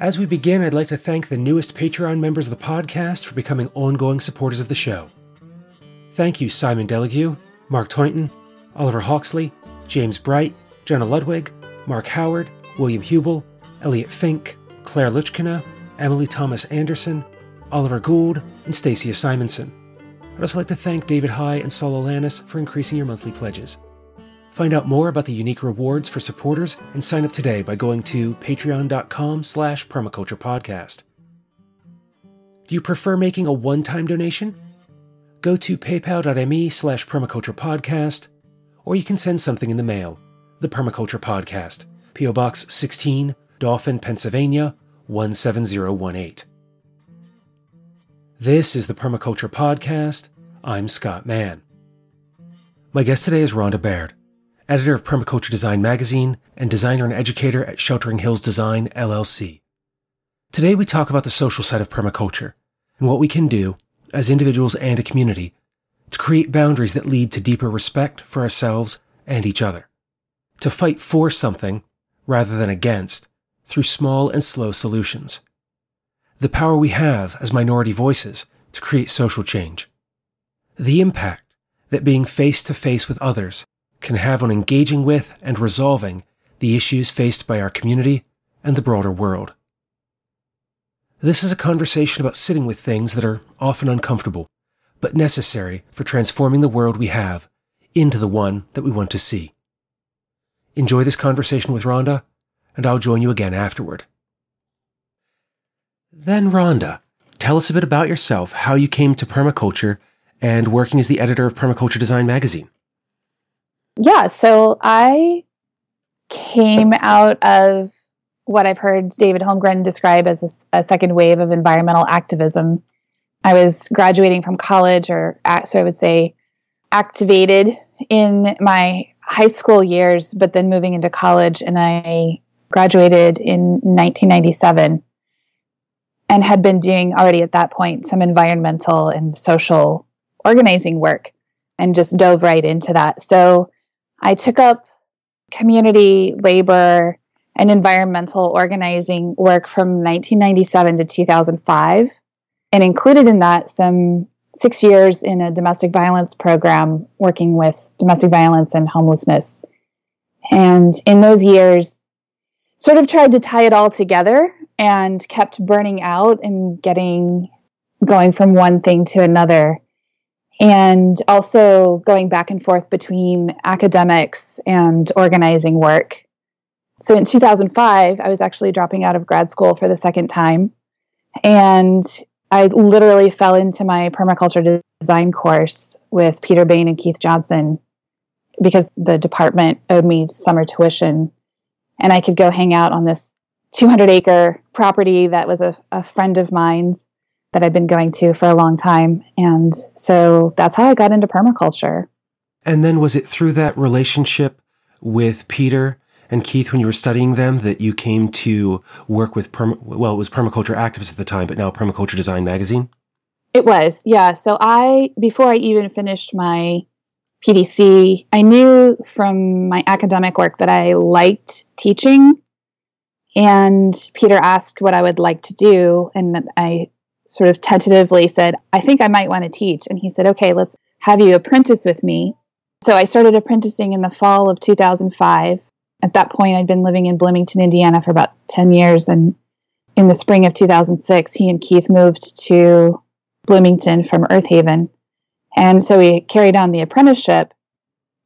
As we begin, I'd like to thank the newest Patreon members of the podcast for becoming ongoing supporters of the show. Thank you, Simon Delegue, Mark Toynton, Oliver Hawksley, James Bright, Jenna Ludwig, Mark Howard, William Hubel, Elliot Fink, Claire Luchkina, Emily Thomas Anderson, Oliver Gould, and Stacia Simonson. I'd also like to thank David High and Saul Alanis for increasing your monthly pledges. Find out more about the unique rewards for supporters and sign up today by going to patreon.com/permaculturepodcast. Do you prefer making a one-time donation? Go to paypal.me/permaculturepodcast, or you can send something in the mail. The Permaculture Podcast, P.O. Box 16, Dauphin, Pennsylvania, 17018. This is the Permaculture Podcast. I'm Scott Mann. My guest today is Rhonda Baird, editor of Permaculture Design Magazine and designer and educator at Sheltering Hills Design, LLC. Today we talk about the social side of permaculture and what we can do, as individuals and a community, to create boundaries that lead to deeper respect for ourselves and each other, to fight for something, rather than against, through small and slow solutions, the power we have as minority voices to create social change, the impact that being face-to-face with others can have on engaging with and resolving the issues faced by our community and the broader world. This is a conversation about sitting with things that are often uncomfortable, but necessary for transforming the world we have into the one that we want to see. Enjoy this conversation with Rhonda, and I'll join you again afterward. Then Rhonda, tell us a bit about yourself, how you came to permaculture, and working as the editor of Permaculture Design Magazine. Yeah, so I came out of what I've heard David Holmgren describe as a second wave of environmental activism. I was graduating from college, activated in my high school years, but then moving into college, and I graduated in 1997 and had been doing already at that point some environmental and social organizing work and just dove right into that. So I took up community labor and environmental organizing work from 1997 to 2005, and included in that some 6 years in a domestic violence program working with domestic violence and homelessness. And in those years, sort of tried to tie it all together and kept burning out and going from one thing to another. And also going back and forth between academics and organizing work. So in 2005, I was actually dropping out of grad school for the second time. And I literally fell into my permaculture design course with Peter Bain and Keith Johnson because the department owed me summer tuition, and I could go hang out on this 200-acre property that was a friend of mine's that I'd been going to for a long time. And so that's how I got into permaculture. And then was it through that relationship with Peter and Keith, when you were studying them, that you came to work with, it was Permaculture Activist at the time, but now Permaculture Design Magazine? It was, yeah. So before I even finished my PDC, I knew from my academic work that I liked teaching. And Peter asked what I would like to do. And I sort of tentatively said, I think I might want to teach. And he said, okay, let's have you apprentice with me. So I started apprenticing in the fall of 2005. At that point, I'd been living in Bloomington, Indiana for about 10 years. And in the spring of 2006, he and Keith moved to Bloomington from Earth Haven. And so we carried on the apprenticeship.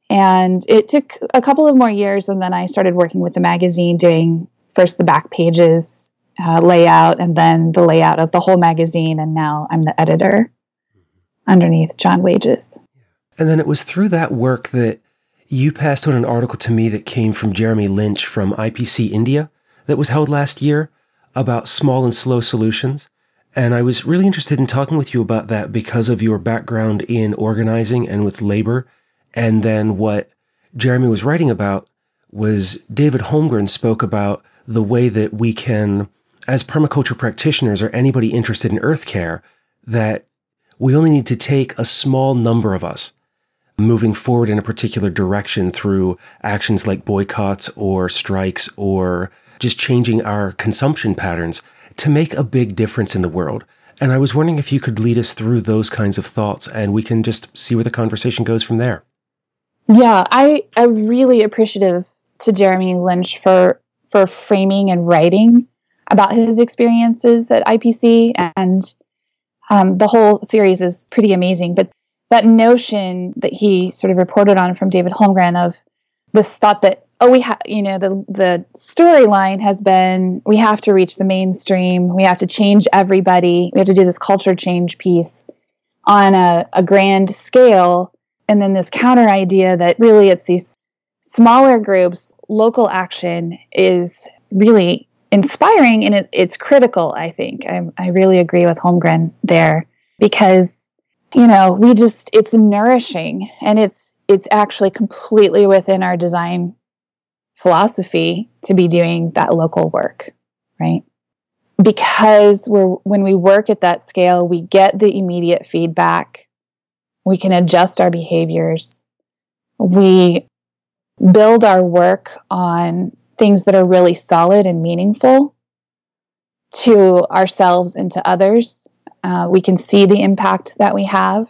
And it took a couple of more years. And then I started working with the magazine, doing first the back pages layout, and then the layout of the whole magazine. And now I'm the editor underneath John Wages. And then it was through that work that you passed on an article to me that came from Jeremy Lynch from IPC India that was held last year about small and slow solutions. And I was really interested in talking with you about that because of your background in organizing and with labor. And then what Jeremy was writing about was David Holmgren spoke about the way that we can, as permaculture practitioners or anybody interested in earth care, that we only need to take a small number of us moving forward in a particular direction through actions like boycotts or strikes or just changing our consumption patterns to make a big difference in the world. And I was wondering if you could lead us through those kinds of thoughts, and we can just see where the conversation goes from there. Yeah, I'm really appreciative to Jeremy Lynch for framing and writing about his experiences at IPC, and the whole series is pretty amazing. But that notion that he sort of reported on from David Holmgren of this thought that, the storyline has been, we have to reach the mainstream, we have to change everybody, we have to do this culture change piece on a grand scale. And then this counter idea that really it's these smaller groups, local action is really inspiring, and it's critical, I think. I really agree with Holmgren there, because, it's nourishing, and it's actually completely within our design philosophy to be doing that local work, right? Because when we work at that scale, we get the immediate feedback. We can adjust our behaviors. We build our work on things that are really solid and meaningful to ourselves and to others. We can see the impact that we have.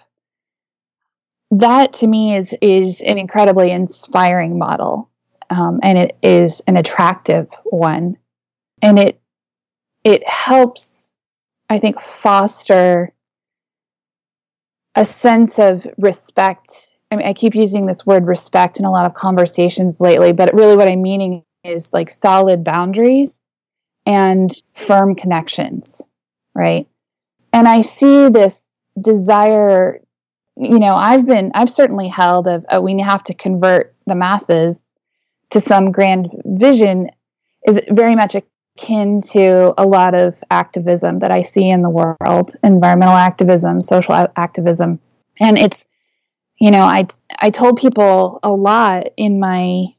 That, to me, is an incredibly inspiring model, and it is an attractive one. And it helps, I think, foster a sense of respect. I mean, I keep using this word respect in a lot of conversations lately, but really what I'm meaning is like solid boundaries and firm connections, right? And I see this desire, I've certainly held of we have to convert the masses to some grand vision, is very much akin to a lot of activism that I see in the world, environmental activism, social activism. And it's, I told people a lot when I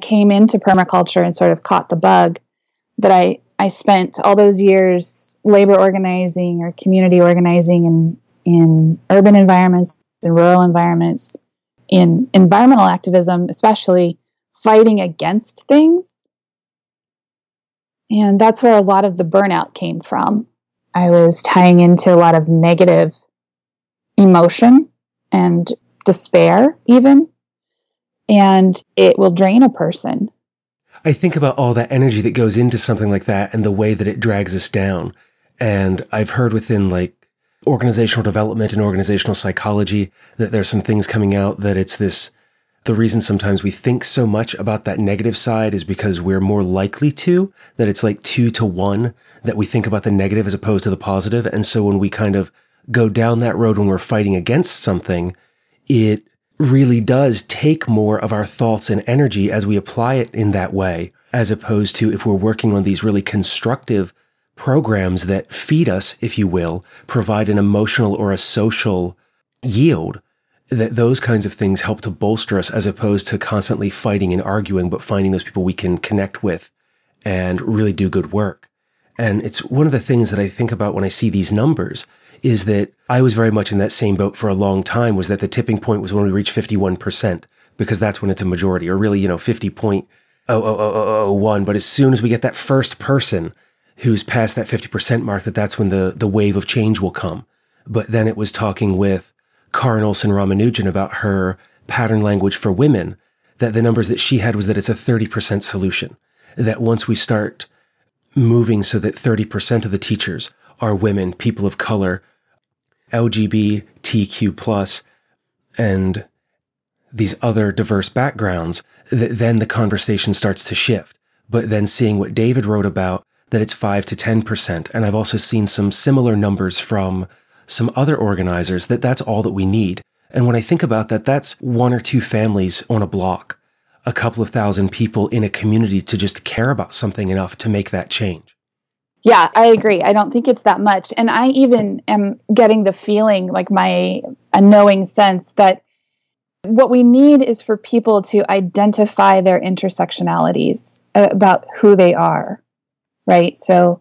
came into permaculture and sort of caught the bug, that I spent all those years labor organizing or community organizing in urban environments, in rural environments, in environmental activism, especially fighting against things. And that's where a lot of the burnout came from. I was tying into a lot of negative emotion and despair even, and it will drain a person. I think about all that energy that goes into something like that and the way that it drags us down. And I've heard within organizational development and organizational psychology that there's some things coming out that it's this, the reason sometimes we think so much about that negative side is because we're more likely to, that it's like 2 to 1 that we think about the negative as opposed to the positive. And so when we kind of go down that road when we're fighting against something, it really does take more of our thoughts and energy as we apply it in that way, as opposed to if we're working on these really constructive programs that feed us, if you will, provide an emotional or a social yield, that those kinds of things help to bolster us as opposed to constantly fighting and arguing, but finding those people we can connect with and really do good work. And it's one of the things that I think about when I see these numbers is that I was very much in that same boat for a long time, was that the tipping point was when we reached 51%, because that's when it's a majority, or really, 50.00001. But as soon as we get that first person who's past that 50% mark, that's when the wave of change will come. But then it was talking with Karen Olson-Ramanujan about her pattern language for women, that the numbers that she had was that it's a 30% solution, that once we start moving so that 30% of the teachers are women, people of color, LGBTQ+, and these other diverse backgrounds, that then the conversation starts to shift. But then seeing what David wrote about, that it's 5 to 10%. And I've also seen some similar numbers from some other organizers, that's all that we need. And when I think about that, that's 1 or 2 families on a block, a couple of thousand people in a community to just care about something enough to make that change. Yeah, I agree. I don't think it's that much. And I even am getting the feeling, a knowing sense that what we need is for people to identify their intersectionalities about who they are, right? So,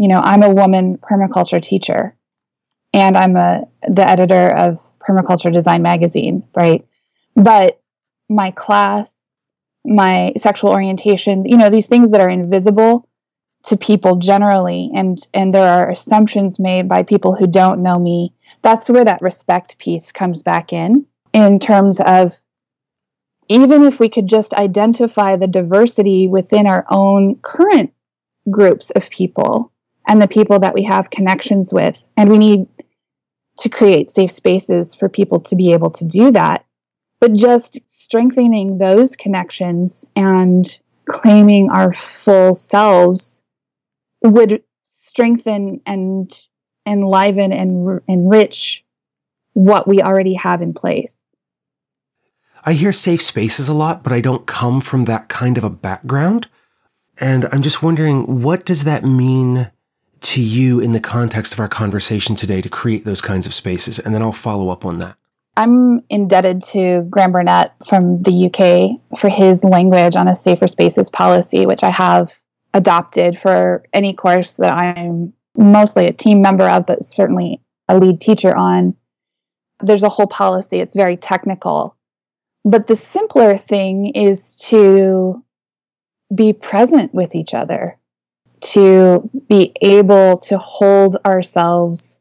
I'm a woman permaculture teacher, and I'm the editor of Permaculture Design Magazine, right? But my class, my sexual orientation, you know, these things that are invisible to people generally, and there are assumptions made by people who don't know me. That's where that respect piece comes back in terms of, even if we could just identify the diversity within our own current groups of people and the people that we have connections with, and we need to create safe spaces for people to be able to do that, but just strengthening those connections and claiming our full selves would strengthen and enliven and enrich what we already have in place. I hear safe spaces a lot, but I don't come from that kind of a background. And I'm just wondering, what does that mean to you in the context of our conversation today to create those kinds of spaces? And then I'll follow up on that. I'm indebted to Graham Burnett from the UK for his language on a safer spaces policy, which I have adopted for any course that I'm mostly a team member of, but certainly a lead teacher on. There's a whole policy. It's very technical. But the simpler thing is to be present with each other, to be able to hold ourselves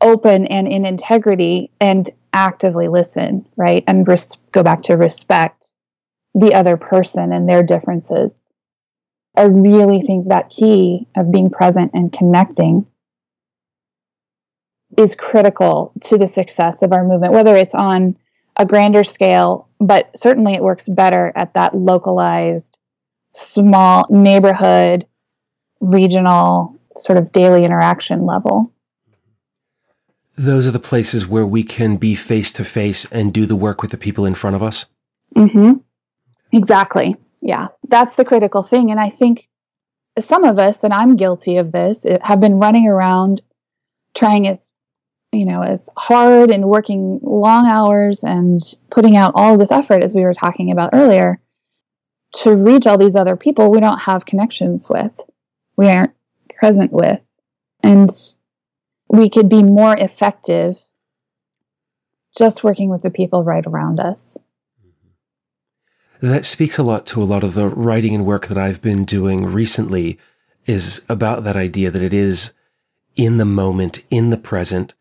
open and in integrity and actively listen, right? And go back to respect the other person and their differences. I really think that key of being present and connecting is critical to the success of our movement, whether it's on a grander scale, but certainly it works better at that localized, small neighborhood, regional sort of daily interaction level. Those are the places where we can be face to face and do the work with the people in front of us. Mm-hmm. Exactly. Yeah. That's the critical thing. And I think some of us, and I'm guilty of this, have been running around trying as hard and working long hours and putting out all this effort, as we were talking about earlier, to reach all these other people we don't have connections with, we aren't present with. And we could be more effective just working with the people right around us. That speaks a lot to a lot of the writing and work that I've been doing recently, is about that idea that it is in the moment, in the present,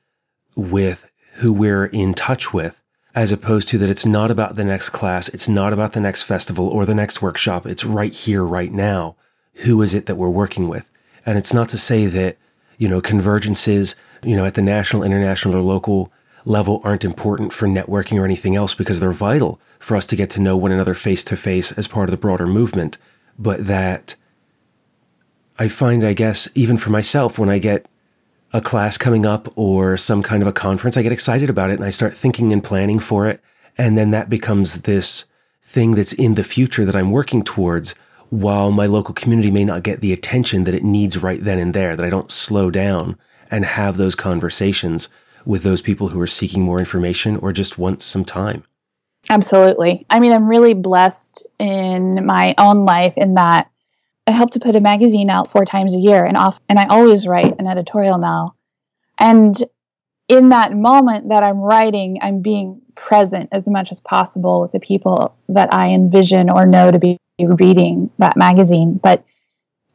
with who we're in touch with, as opposed to that it's not about the next class, it's not about the next festival or the next workshop, it's right here, right now. Who is it that we're working with? And it's not to say that convergences, at the national, international, or local level aren't important for networking or anything else, because they're vital for us to get to know one another face-to-face as part of the broader movement. But that I find, I guess, even for myself, when I get a class coming up or some kind of a conference, I get excited about it and I start thinking and planning for it. And then that becomes this thing that's in the future that I'm working towards, while my local community may not get the attention that it needs right then and there, that I don't slow down and have those conversations with those people who are seeking more information or just want some time. Absolutely. I mean, I'm really blessed in my own life in that I help to put a magazine out 4 times a year, and I always write an editorial now. And in that moment that I'm writing, I'm being present as much as possible with the people that I envision or know to be reading that magazine, but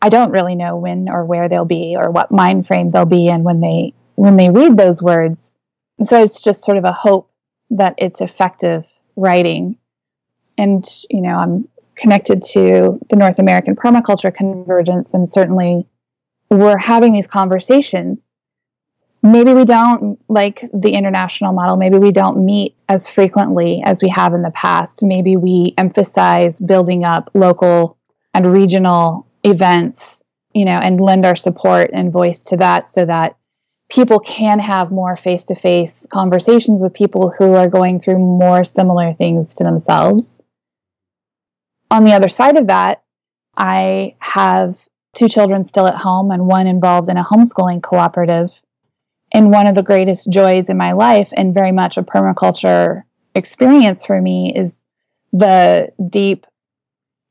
I don't really know when or where they'll be or what mind frame they'll be in when they read those words. And so it's just sort of a hope that it's effective writing. And, I'm connected to the North American Permaculture Convergence, and certainly we're having these conversations. Maybe we don't like the international model. Maybe we don't meet as frequently as we have in the past. Maybe we emphasize building up local and regional events, and lend our support and voice to that, so that people can have more face-to-face conversations with people who are going through more similar things to themselves. On the other side of that, I have 2 children still at home and one involved in a homeschooling cooperative. And one of the greatest joys in my life, and very much a permaculture experience for me, is the deep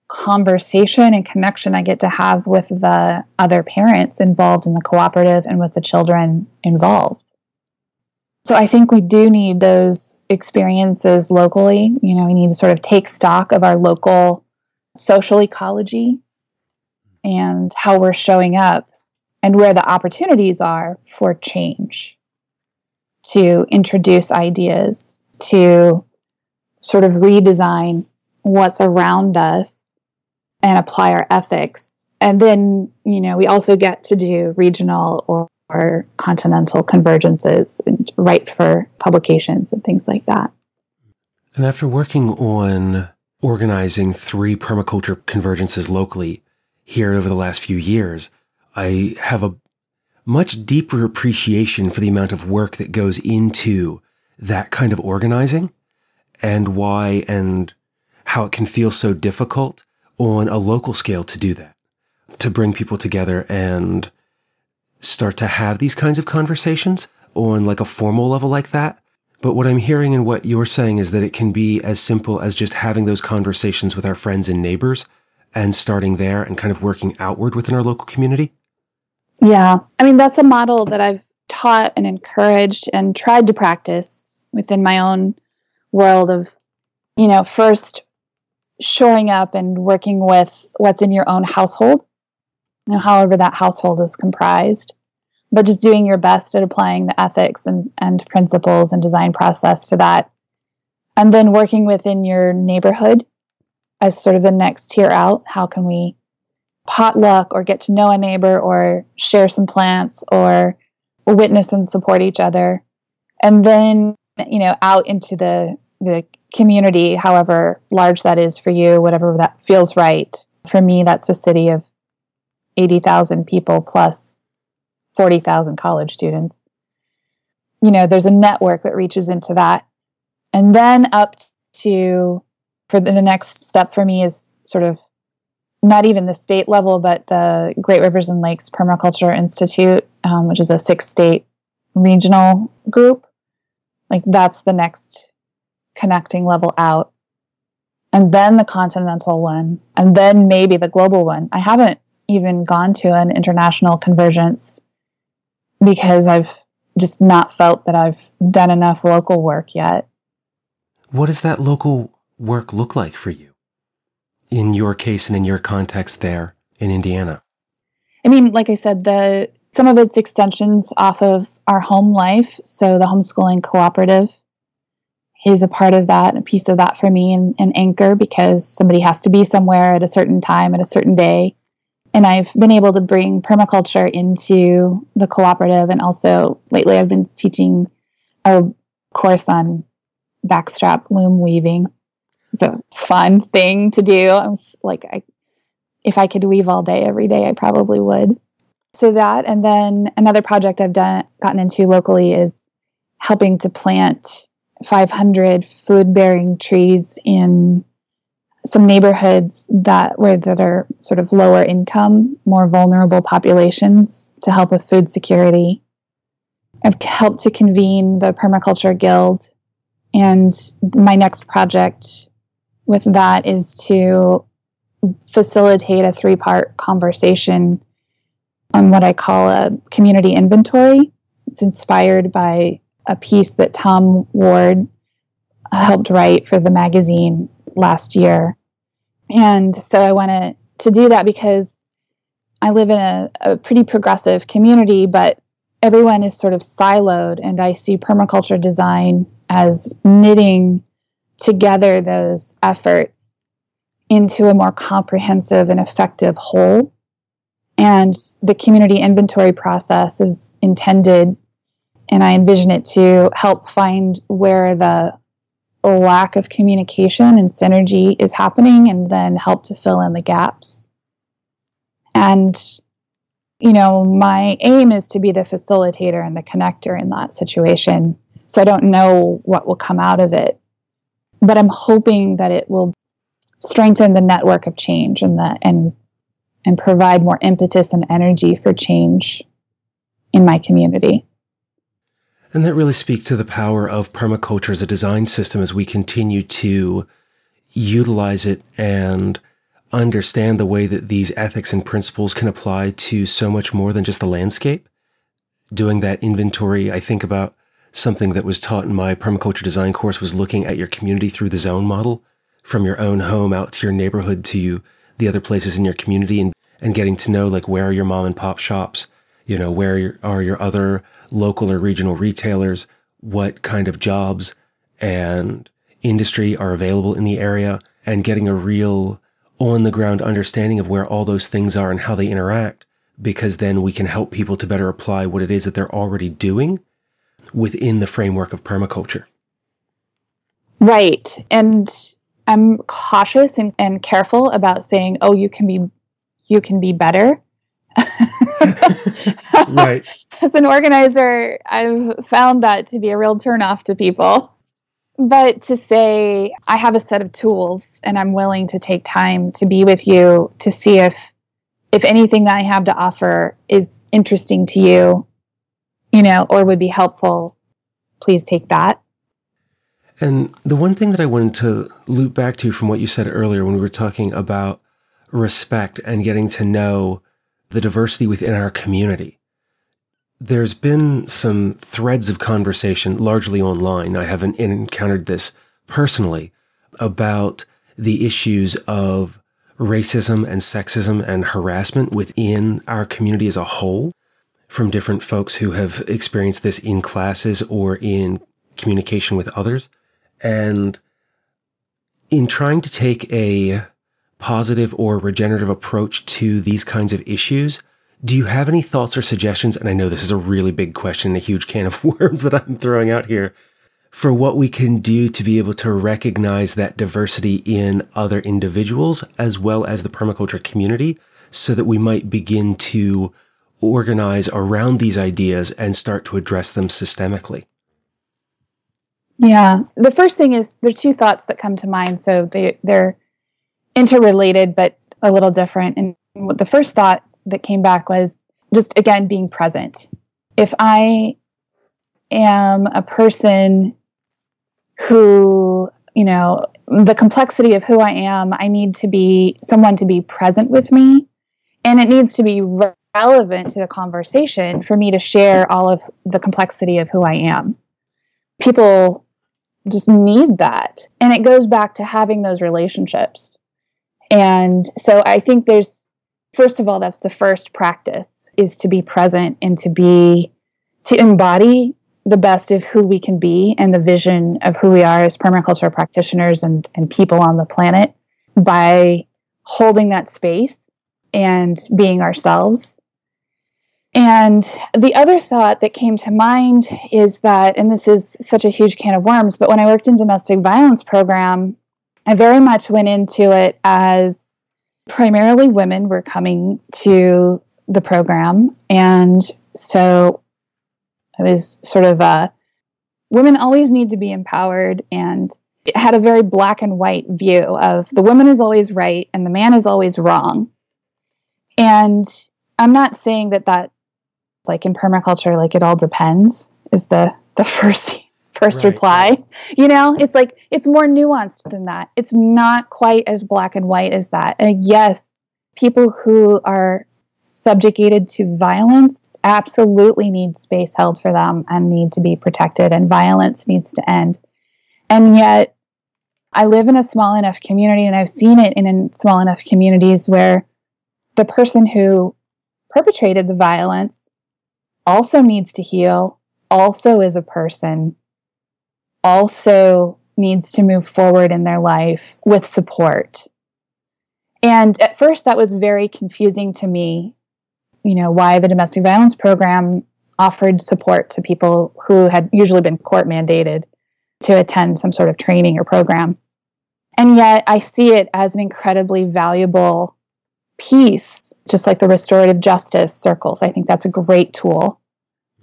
conversation and connection I get to have with the other parents involved in the cooperative and with the children involved. So I think we do need those experiences locally. You know, we need to sort of take stock of our local social ecology and how we're showing up and where the opportunities are for change, to introduce ideas, to sort of redesign what's around us and apply our ethics. And then, you know, we also get to do regional or continental convergences and write for publications and things like that. And after working on organizing 3 permaculture convergences locally here over the last few years, I have a much deeper appreciation for the amount of work that goes into that kind of organizing, and why and how it can feel so difficult on a local scale to do that, to bring people together and start to have these kinds of conversations on like a formal level like that. But what I'm hearing and what you're saying is that it can be as simple as just having those conversations with our friends and neighbors and starting there and kind of working outward within our local community. Yeah. I mean, that's a model that I've taught and encouraged and tried to practice within my own world of, you know, first shoring up and working with what's in your own household, you know, however that household is comprised, but just doing your best at applying the ethics and principles and design process to that. And then working within your neighborhood as sort of the next tier out. How can we potluck or get to know a neighbor or share some plants or witness and support each other? And then, you know, out into the community, however large that is for you, whatever that feels right. For me, that's a city of 80,000 people plus 40,000 college students. You know, there's a network that reaches into that. And then up to, for the next step for me is sort of not even the state level, but the Great Rivers and Lakes Permaculture Institute, which is a 6-state regional group. Like, that's the next connecting level out. And then the continental one, and then maybe the global one. I haven't even gone to an international convergence because I've just not felt that I've done enough local work yet. What does that local work look like for you in your case and in your context there in Indiana? I mean, like I said, some of it's extensions off of our home life. So the homeschooling cooperative is a part of that, a piece of that for me, and an anchor, because somebody has to be somewhere at a certain time, at a certain day. And I've been able to bring permaculture into the cooperative. And also lately I've been teaching a course on backstrap loom weaving. It's a fun thing to do. I'm like, if I could weave all day, every day, I probably would. So that, and then another project I've gotten into locally is helping to plant 500 food-bearing trees in some neighborhoods that are sort of lower income, more vulnerable populations, to help with food security. I've helped to convene the Permaculture Guild, and my next project with that is to facilitate a 3-part conversation on what I call a community inventory. It's inspired by a piece that Tom Ward helped write for the magazine last year. And so I wanted to do that because I live in a pretty progressive community, but everyone is sort of siloed, and I see permaculture design as knitting together those efforts into a more comprehensive and effective whole. And the community inventory process is intended, and I envision it, to help find where the lack of communication and synergy is happening, and then help to fill in the gaps. And, you know, my aim is to be the facilitator and the connector in that situation. So I don't know what will come out of it, but I'm hoping that it will strengthen the network of change and provide more impetus and energy for change in my community. And that really speaks to the power of permaculture as a design system as we continue to utilize it and understand the way that these ethics and principles can apply to so much more than just the landscape. Doing that inventory, I think about Something that was taught in my permaculture design course was looking at your community through the zone model, from your own home out to your neighborhood to the other places in your community, and getting to know, like, where are your mom and pop shops, you know, where are your other local or regional retailers, what kind of jobs and industry are available in the area, and getting a real on-the-ground understanding of where all those things are and how they interact, because then we can help people to better apply what it is that they're already doing within the framework of permaculture. Right. And I'm cautious and careful about saying, oh, you can be better. Right. As an organizer, I've found that to be a real turnoff to people. But to say, I have a set of tools and I'm willing to take time to be with you to see if anything that I have to offer is interesting to you, you know, or would be helpful, please take that. And the one thing that I wanted to loop back to from what you said earlier when we were talking about respect and getting to know the diversity within our community, there's been some threads of conversation, largely online. I haven't encountered this personally, about the issues of racism and sexism and harassment within our community as a whole, from different folks who have experienced this in classes or in communication with others. And in trying to take a positive or regenerative approach to these kinds of issues, do you have any thoughts or suggestions? And I know this is a really big question, a huge can of worms that I'm throwing out here, for what we can do to be able to recognize that diversity in other individuals as well as the permaculture community, so that we might begin to organize around these ideas and start to address them systemically? Yeah. The first thing is, there are two thoughts that come to mind. So they're interrelated, but a little different. And the first thought that came back was just, again, being present. If I am a person who, you know, the complexity of who I am, I need to be someone to be present with me. And it needs to be relevant to the conversation for me to share all of the complexity of who I am. People just need that. And it goes back to having those relationships. And so I think there's, first of all, that's the first practice, is to be present and to embody the best of who we can be and the vision of who we are as permaculture practitioners and people on the planet, by holding that space and being ourselves. And the other thought that came to mind is that, and this is such a huge can of worms, but when I worked in domestic violence program, I very much went into it as primarily women were coming to the program. And so it was sort of women always need to be empowered, and it had a very black and white view of the woman is always right and the man is always wrong. And I'm not saying that like in permaculture, like, it all depends is the first right reply. You know, it's like, it's more nuanced than that. It's not quite as black and white as that. And yes, people who are subjugated to violence absolutely need space held for them and need to be protected, and violence needs to end. And yet I live in a small enough community, and I've seen it in small enough communities where the person who perpetrated the violence also needs to heal, also is a person, also needs to move forward in their life with support. And at first that was very confusing to me, you know, why the domestic violence program offered support to people who had usually been court mandated to attend some sort of training or program. And yet I see it as an incredibly valuable piece, just like the restorative justice circles. I think that's a great tool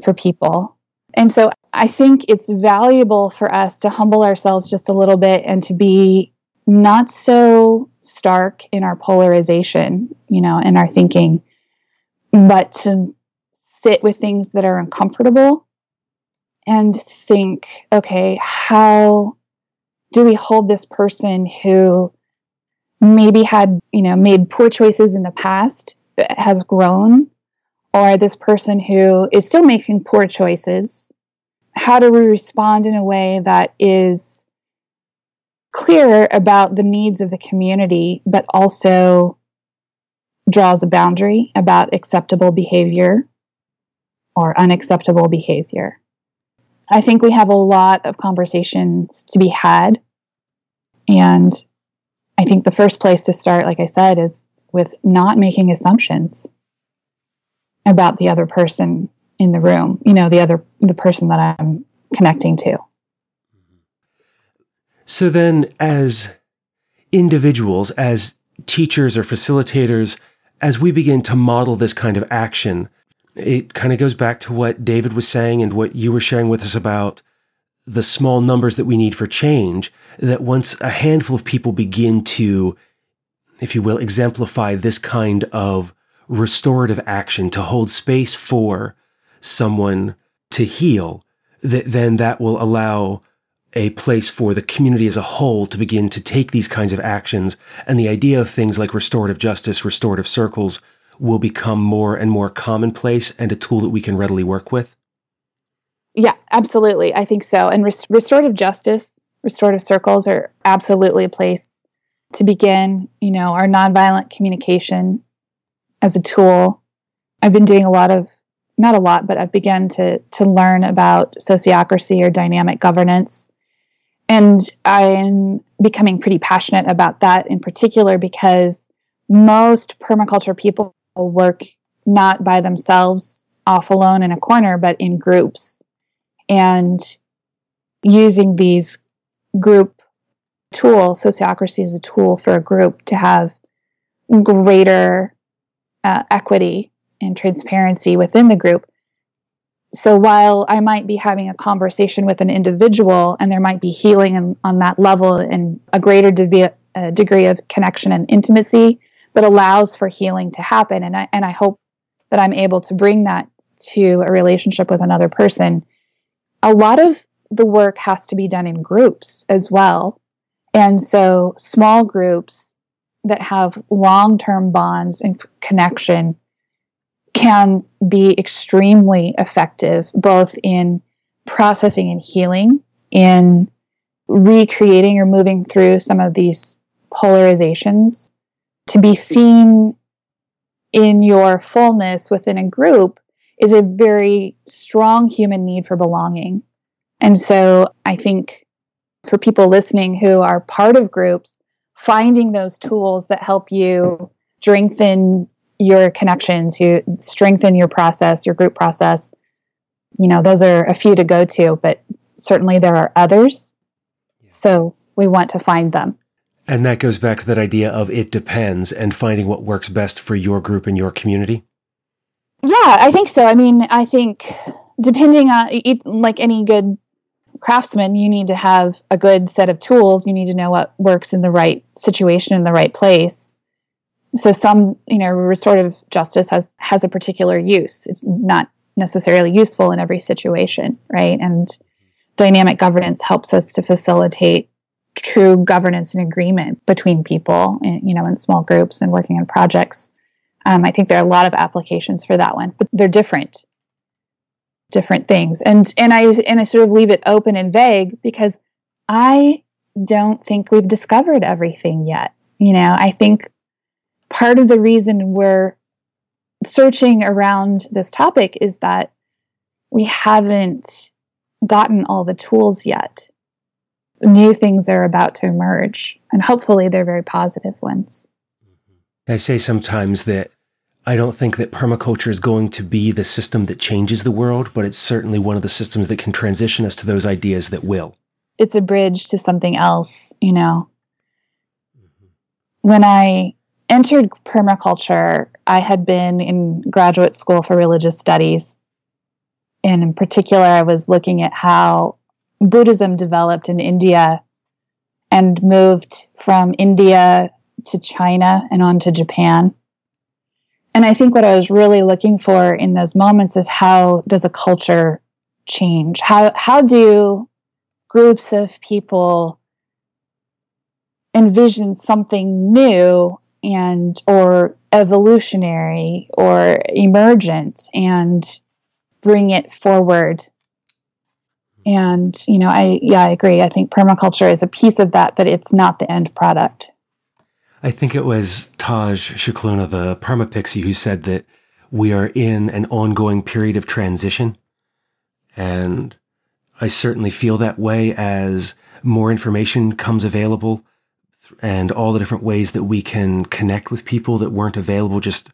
for people. And so I think it's valuable for us to humble ourselves just a little bit and to be not so stark in our polarization, you know, in our thinking, but to sit with things that are uncomfortable and think, okay, how do we hold this person who maybe had, you know, made poor choices in the past, but has grown, or this person who is still making poor choices how do we respond in a way that is clear about the needs of the community, but also draws a boundary about acceptable behavior or unacceptable behavior? I think we have a lot of conversations to be had. And I think the first place to start, like I said, is with not making assumptions about the other person in the room, you know, the person that I'm connecting to. So then as individuals, as teachers or facilitators, as we begin to model this kind of action, it kind of goes back to what David was saying and what you were sharing with us about the small numbers that we need for change, that once a handful of people begin to, if you will, exemplify this kind of restorative action to hold space for someone to heal, that then that will allow a place for the community as a whole to begin to take these kinds of actions. And the idea of things like restorative justice, restorative circles will become more and more commonplace and a tool that we can readily work with? Yeah, absolutely. I think so. And restorative justice, restorative circles are absolutely a place to begin, you know, our nonviolent communication as a tool. I've been doing a lot of, not a lot, but I've begun to learn about sociocracy or dynamic governance. And I am becoming pretty passionate about that in particular because most permaculture people work not by themselves off alone in a corner, but in groups. And using these group tools, sociocracy is a tool for a group to have greater equity and transparency within the group. So while I might be having a conversation with an individual and there might be healing on that level and a greater degree of connection and intimacy that allows for healing to happen, and I hope that I'm able to bring that to a relationship with another person, a lot of the work has to be done in groups as well. And so small groups that have long-term bonds and connection can be extremely effective, both in processing and healing, in recreating or moving through some of these polarizations. To be seen in your fullness within a group is a very strong human need for belonging. And so I think for people listening who are part of groups, finding those tools that help you strengthen your connections, you strengthen your process, your group process, you know, those are a few to go to, but certainly there are others. So we want to find them. And that goes back to that idea of it depends and finding what works best for your group and your community? Yeah, I think so. I mean, I think depending on, like any good craftsman, you need to have a good set of tools. You need to know what works in the right situation, in the right place. So some, you know, restorative justice has a particular use. It's not necessarily useful in every situation, right? And dynamic governance helps us to facilitate true governance and agreement between people, you know, in small groups and working on projects. I think there are a lot of applications for that one, but they're different things. And I sort of leave it open and vague because I don't think we've discovered everything yet. You know, I think part of the reason we're searching around this topic is that we haven't gotten all the tools yet. New things are about to emerge, and hopefully they're very positive ones. I say sometimes that I don't think that permaculture is going to be the system that changes the world, but it's certainly one of the systems that can transition us to those ideas that will. It's a bridge to something else, you know. Mm-hmm. When I entered permaculture, I had been in graduate school for religious studies. And in particular, I was looking at how Buddhism developed in India and moved from India to China and on to Japan. And I think what I was really looking for in those moments is how does a culture change? How do groups of people envision something new and or evolutionary or emergent and bring it forward And, you know, I agree. I think permaculture is a piece of that, but it's not the end product. I think it was Taj Shukluna, the Perma Pixie, who said that we are in an ongoing period of transition. And I certainly feel that way as more information comes available and all the different ways that we can connect with people that weren't available just,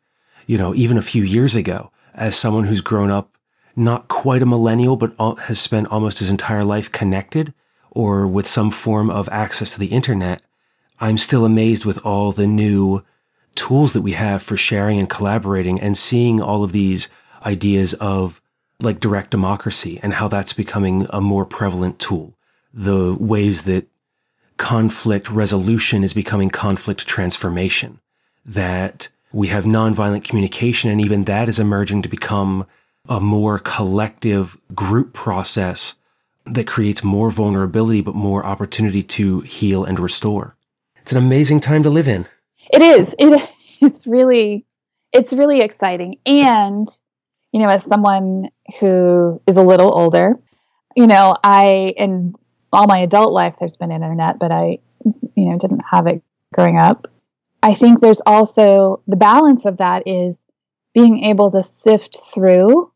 you know, even a few years ago. As someone who's grown up, not quite a millennial, but has spent almost his entire life connected or with some form of access to the internet, I'm still amazed with all the new tools that we have for sharing and collaborating and seeing all of these ideas of like direct democracy and how that's becoming a more prevalent tool. The ways that conflict resolution is becoming conflict transformation, that we have nonviolent communication, and even that is emerging to become a more collective group process that creates more vulnerability, but more opportunity to heal and restore. It's an amazing time to live in. It is. It's really exciting. And, you know, as someone who is a little older, you know, in all my adult life, there's been internet, but I, you know, didn't have it growing up. I think there's also the balance of that is being able to sift through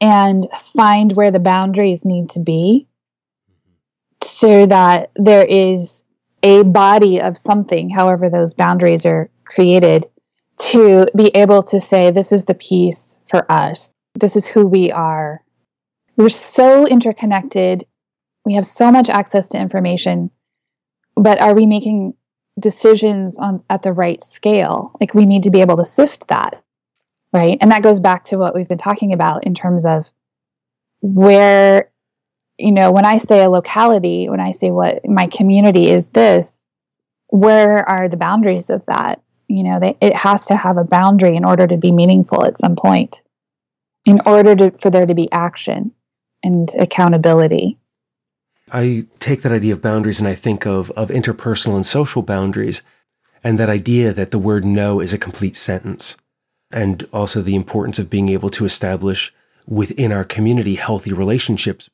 and find where the boundaries need to be so that there is a body of something, however those boundaries are created, to be able to say, this is the piece for us. This is who we are. We're so interconnected. We have so much access to information, but are we making decisions at the right scale? Like, we need to be able to sift that, right? And that goes back to what we've been talking about in terms of where, you know, when I say a locality, when I say what my community is this, where are the boundaries of that? You know, it has to have a boundary in order to be meaningful at some point, in order for there to be action and accountability. I take that idea of boundaries and I think of interpersonal and social boundaries, and that idea that the word no is a complete sentence, and also the importance of being able to establish within our community healthy relationships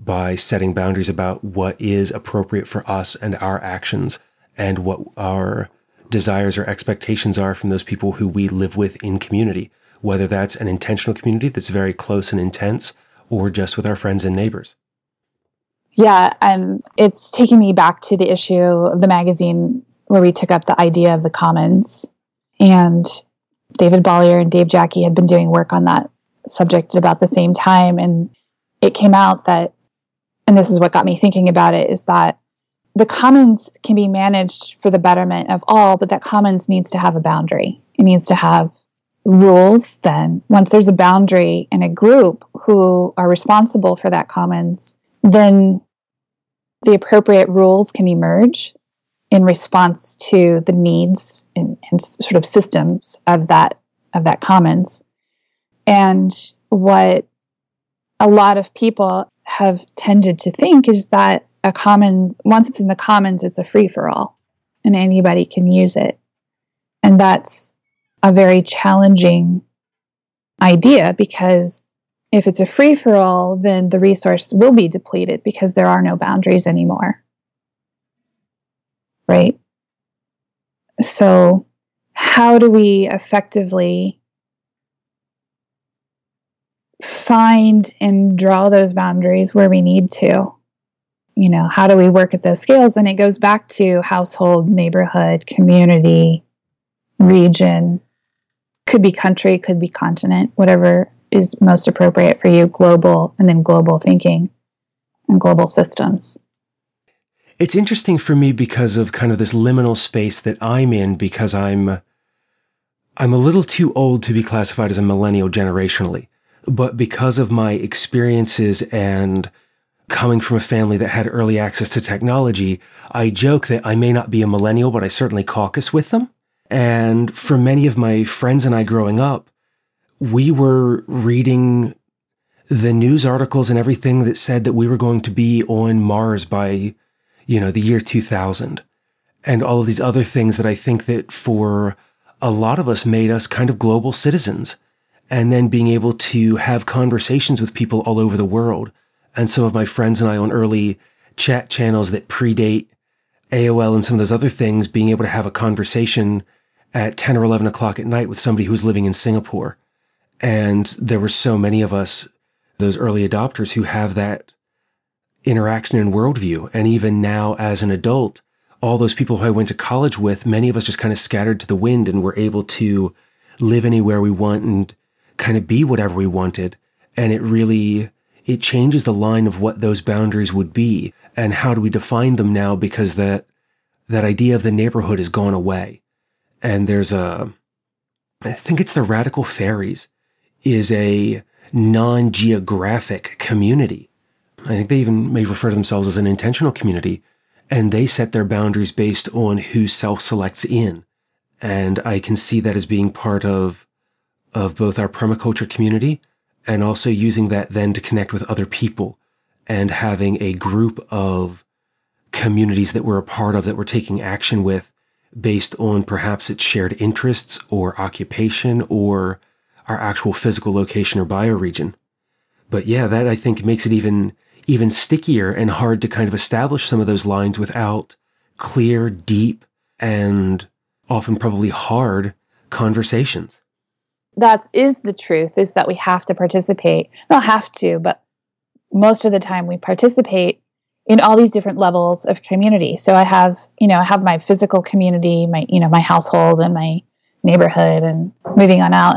by setting boundaries about what is appropriate for us and our actions and what our desires or expectations are from those people who we live with in community, whether that's an intentional community that's very close and intense or just with our friends and neighbors. Yeah, it's taking me back to the issue of the magazine where we took up the idea of the commons. And David Bollier and Dave Jackie had been doing work on that subject at about the same time. And it came out that, and this is what got me thinking about it, is that the commons can be managed for the betterment of all, but that commons needs to have a boundary. It needs to have rules then. Once there's a boundary and a group who are responsible for that commons, then the appropriate rules can emerge in response to the needs and sort of systems of that commons. And what a lot of people have tended to think is that a common, once it's in the commons, it's a free-for-all and anybody can use it. And that's a very challenging idea, because if it's a free-for-all, then the resource will be depleted because there are no boundaries anymore, right? So how do we effectively find and draw those boundaries where we need to? You know, how do we work at those scales? And it goes back to household, neighborhood, community, region, could be country, could be continent, whatever is most appropriate for you, global, and then global thinking and global systems. It's interesting for me because of kind of this liminal space that I'm in, because I'm a little too old to be classified as a millennial generationally, but because of my experiences and coming from a family that had early access to technology, I joke that I may not be a millennial, but I certainly caucus with them. And for many of my friends and I growing up, we were reading the news articles and everything that said that we were going to be on Mars by, you know, the year 2000, and all of these other things that I think that for a lot of us made us kind of global citizens. And then being able to have conversations with people all over the world and some of my friends and I on early chat channels that predate AOL and some of those other things, being able to have a conversation at 10 or 11 o'clock at night with somebody who was living in Singapore. And there were so many of us, those early adopters, who have that interaction and worldview. And even now as an adult, all those people who I went to college with, many of us just kind of scattered to the wind and were able to live anywhere we want and kind of be whatever we wanted. And it changes the line of what those boundaries would be and how do we define them now, because that idea of the neighborhood has gone away. And there's I think it's the Radical Fairies is a non-geographic community. I think they even may refer to themselves as an intentional community, and they set their boundaries based on who self-selects in. And I can see that as being part of both our permaculture community and also using that then to connect with other people and having a group of communities that we're a part of that we're taking action with based on perhaps its shared interests or occupation or our actual physical location or bioregion. But yeah, that I think makes it even stickier and hard to kind of establish some of those lines without clear, deep, and often probably hard conversations. That is the truth, is that we have to participate. Not have to, but most of the time we participate in all these different levels of community. So I have my physical community, my household and my neighborhood and moving on out.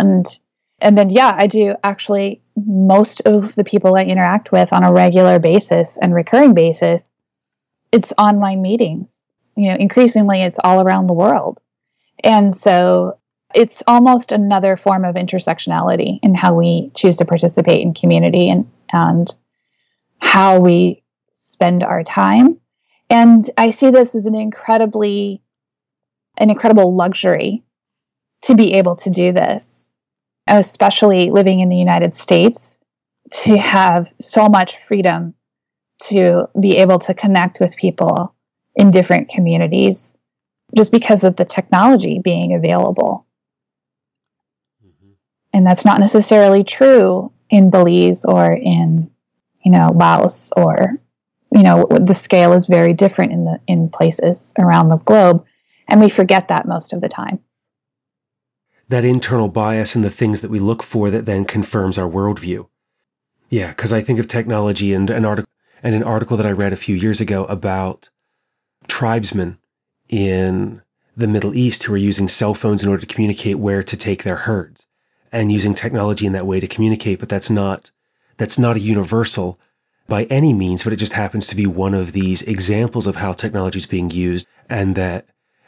And then, yeah, I do actually most of the people I interact with on a regular basis and recurring basis, it's online meetings. Increasingly it's all around the world. And so it's almost another form of intersectionality in how we choose to participate in community and how we spend our time. And I see this as an incredible luxury to be able to do this, especially living in the United States, to have so much freedom to be able to connect with people in different communities just because of the technology being available. And that's not necessarily true in Belize or in, Laos or, the scale is very different in places around the globe. And we forget that most of the time. That internal bias and the things that we look for that then confirms our worldview. Yeah, because I think of technology and an article that I read a few years ago about tribesmen in the Middle East who are using cell phones in order to communicate where to take their herds, and using technology in that way to communicate. But that's not a universal by any means, but it just happens to be one of these examples of how technology is being used. And that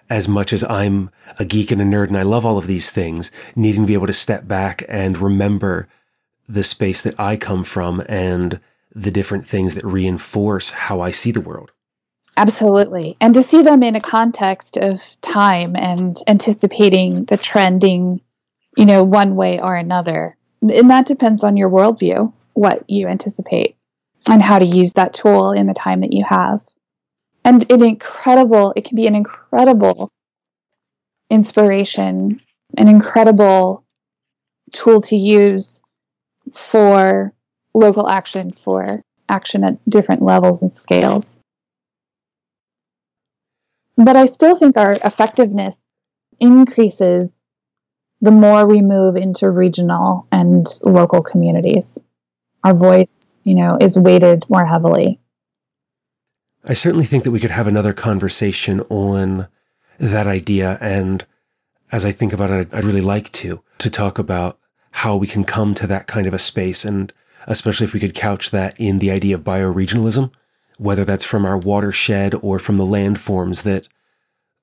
as much as I'm a geek and a nerd and I love all of these things, needing to be able to step back and remember the space that I come from and the different things that reinforce how I see the world. Absolutely. And to see them in a context of time and anticipating the trending, one way or another. And that depends on your worldview, what you anticipate, and how to use that tool in the time that you have. And it can be an incredible inspiration, an incredible tool to use for local action, for action at different levels and scales. But I still think our effectiveness increases the more we move into regional and local communities. Our voice, is weighted more heavily. I certainly think that we could have another conversation on that idea. And as I think about it, I'd really like to talk about how we can come to that kind of a space. And especially if we could couch that in the idea of bioregionalism, whether that's from our watershed or from the landforms that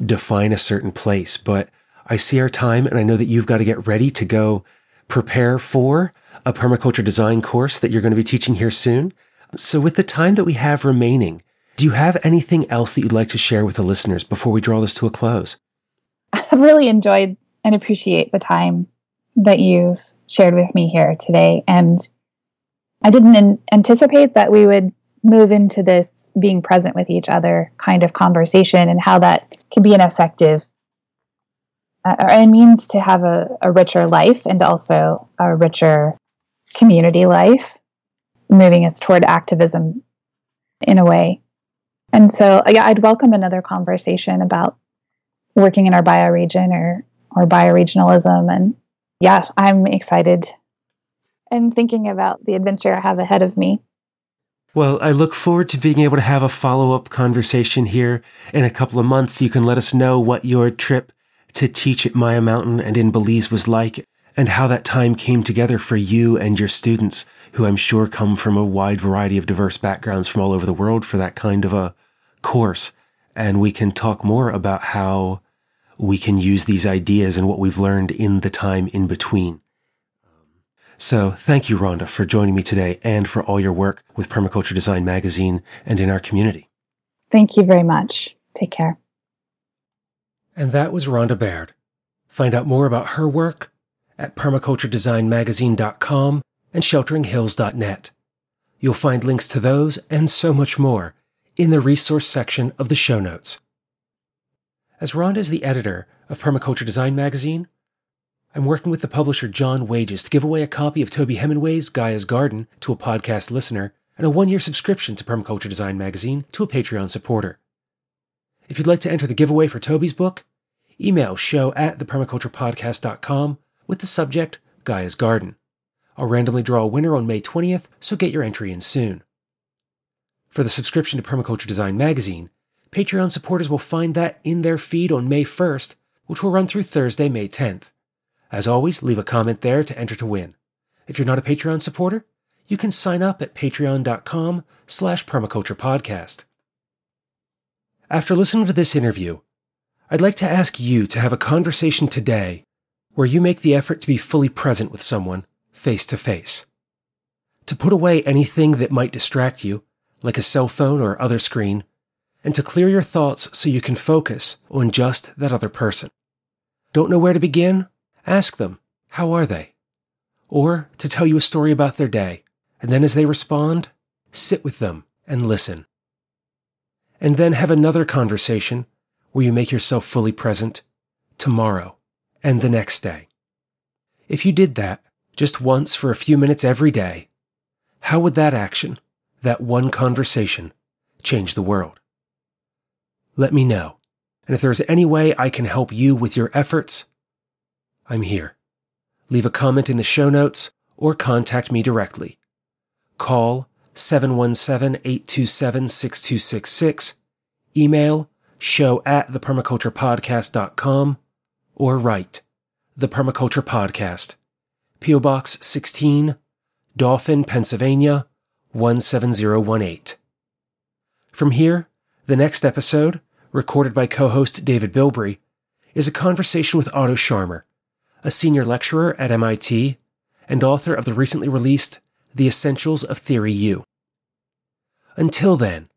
define a certain place. But I see our time, and I know that you've got to get ready to go prepare for a permaculture design course that you're going to be teaching here soon. So with the time that we have remaining, do you have anything else that you'd like to share with the listeners before we draw this to a close? I've really enjoyed and appreciate the time that you've shared with me here today. And I didn't anticipate that we would move into this being present with each other kind of conversation and how that can be an effective it means to have a richer life and also a richer community life. moving us toward activism in a way. And so, yeah, I'd welcome another conversation about working in our bioregion or bioregionalism. And yeah, I'm excited and thinking about the adventure I have ahead of me. Well, I look forward to being able to have a follow-up conversation here in a couple of months. You can let us know what your trip to teach at Maya Mountain and in Belize was like, and how that time came together for you and your students, who I'm sure come from a wide variety of diverse backgrounds from all over the world for that kind of a course. And we can talk more about how we can use these ideas and what we've learned in the time in between. So thank you, Rhonda, for joining me today and for all your work with Permaculture Design Magazine and in our community. Thank you very much. Take care. And that was Rhonda Baird. Find out more about her work at permaculturedesignmagazine.com and shelteringhills.net. You'll find links to those and so much more in the resource section of the show notes. As Rhonda is the editor of Permaculture Design Magazine, I'm working with the publisher John Wages to give away a copy of Toby Hemingway's Gaia's Garden to a podcast listener and a one-year subscription to Permaculture Design Magazine to a Patreon supporter. If you'd like to enter the giveaway for Toby's book, email show@thepermaculturepodcast.com with the subject, Gaia's Garden. I'll randomly draw a winner on May 20th, so get your entry in soon. For the subscription to Permaculture Design Magazine, Patreon supporters will find that in their feed on May 1st, which will run through Thursday, May 10th. As always, leave a comment there to enter to win. If you're not a Patreon supporter, you can sign up at patreon.com/permaculturepodcast. After listening to this interview, I'd like to ask you to have a conversation today where you make the effort to be fully present with someone face to face. To put away anything that might distract you, like a cell phone or other screen, and to clear your thoughts so you can focus on just that other person. Don't know where to begin? Ask them, how are they? Or to tell you a story about their day, and then as they respond, sit with them and listen. And then have another conversation where you make yourself fully present tomorrow and the next day. If you did that just once for a few minutes every day, how would that action, that one conversation, change the world? Let me know, and if there's any way I can help you with your efforts, I'm here. Leave a comment in the show notes or contact me directly. Call 717-827-6266, email show@thepermaculturepodcast.com, or write The Permaculture Podcast, P.O. Box 16, Dauphin, Pennsylvania, 17018. From here, the next episode, recorded by co-host David Bilbrey, is a conversation with Otto Scharmer, a senior lecturer at MIT and author of the recently released The Essentials of Theory U. Until then,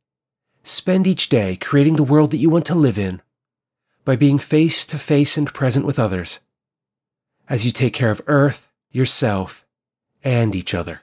spend each day creating the world that you want to live in by being face-to-face and present with others as you take care of Earth, yourself, and each other.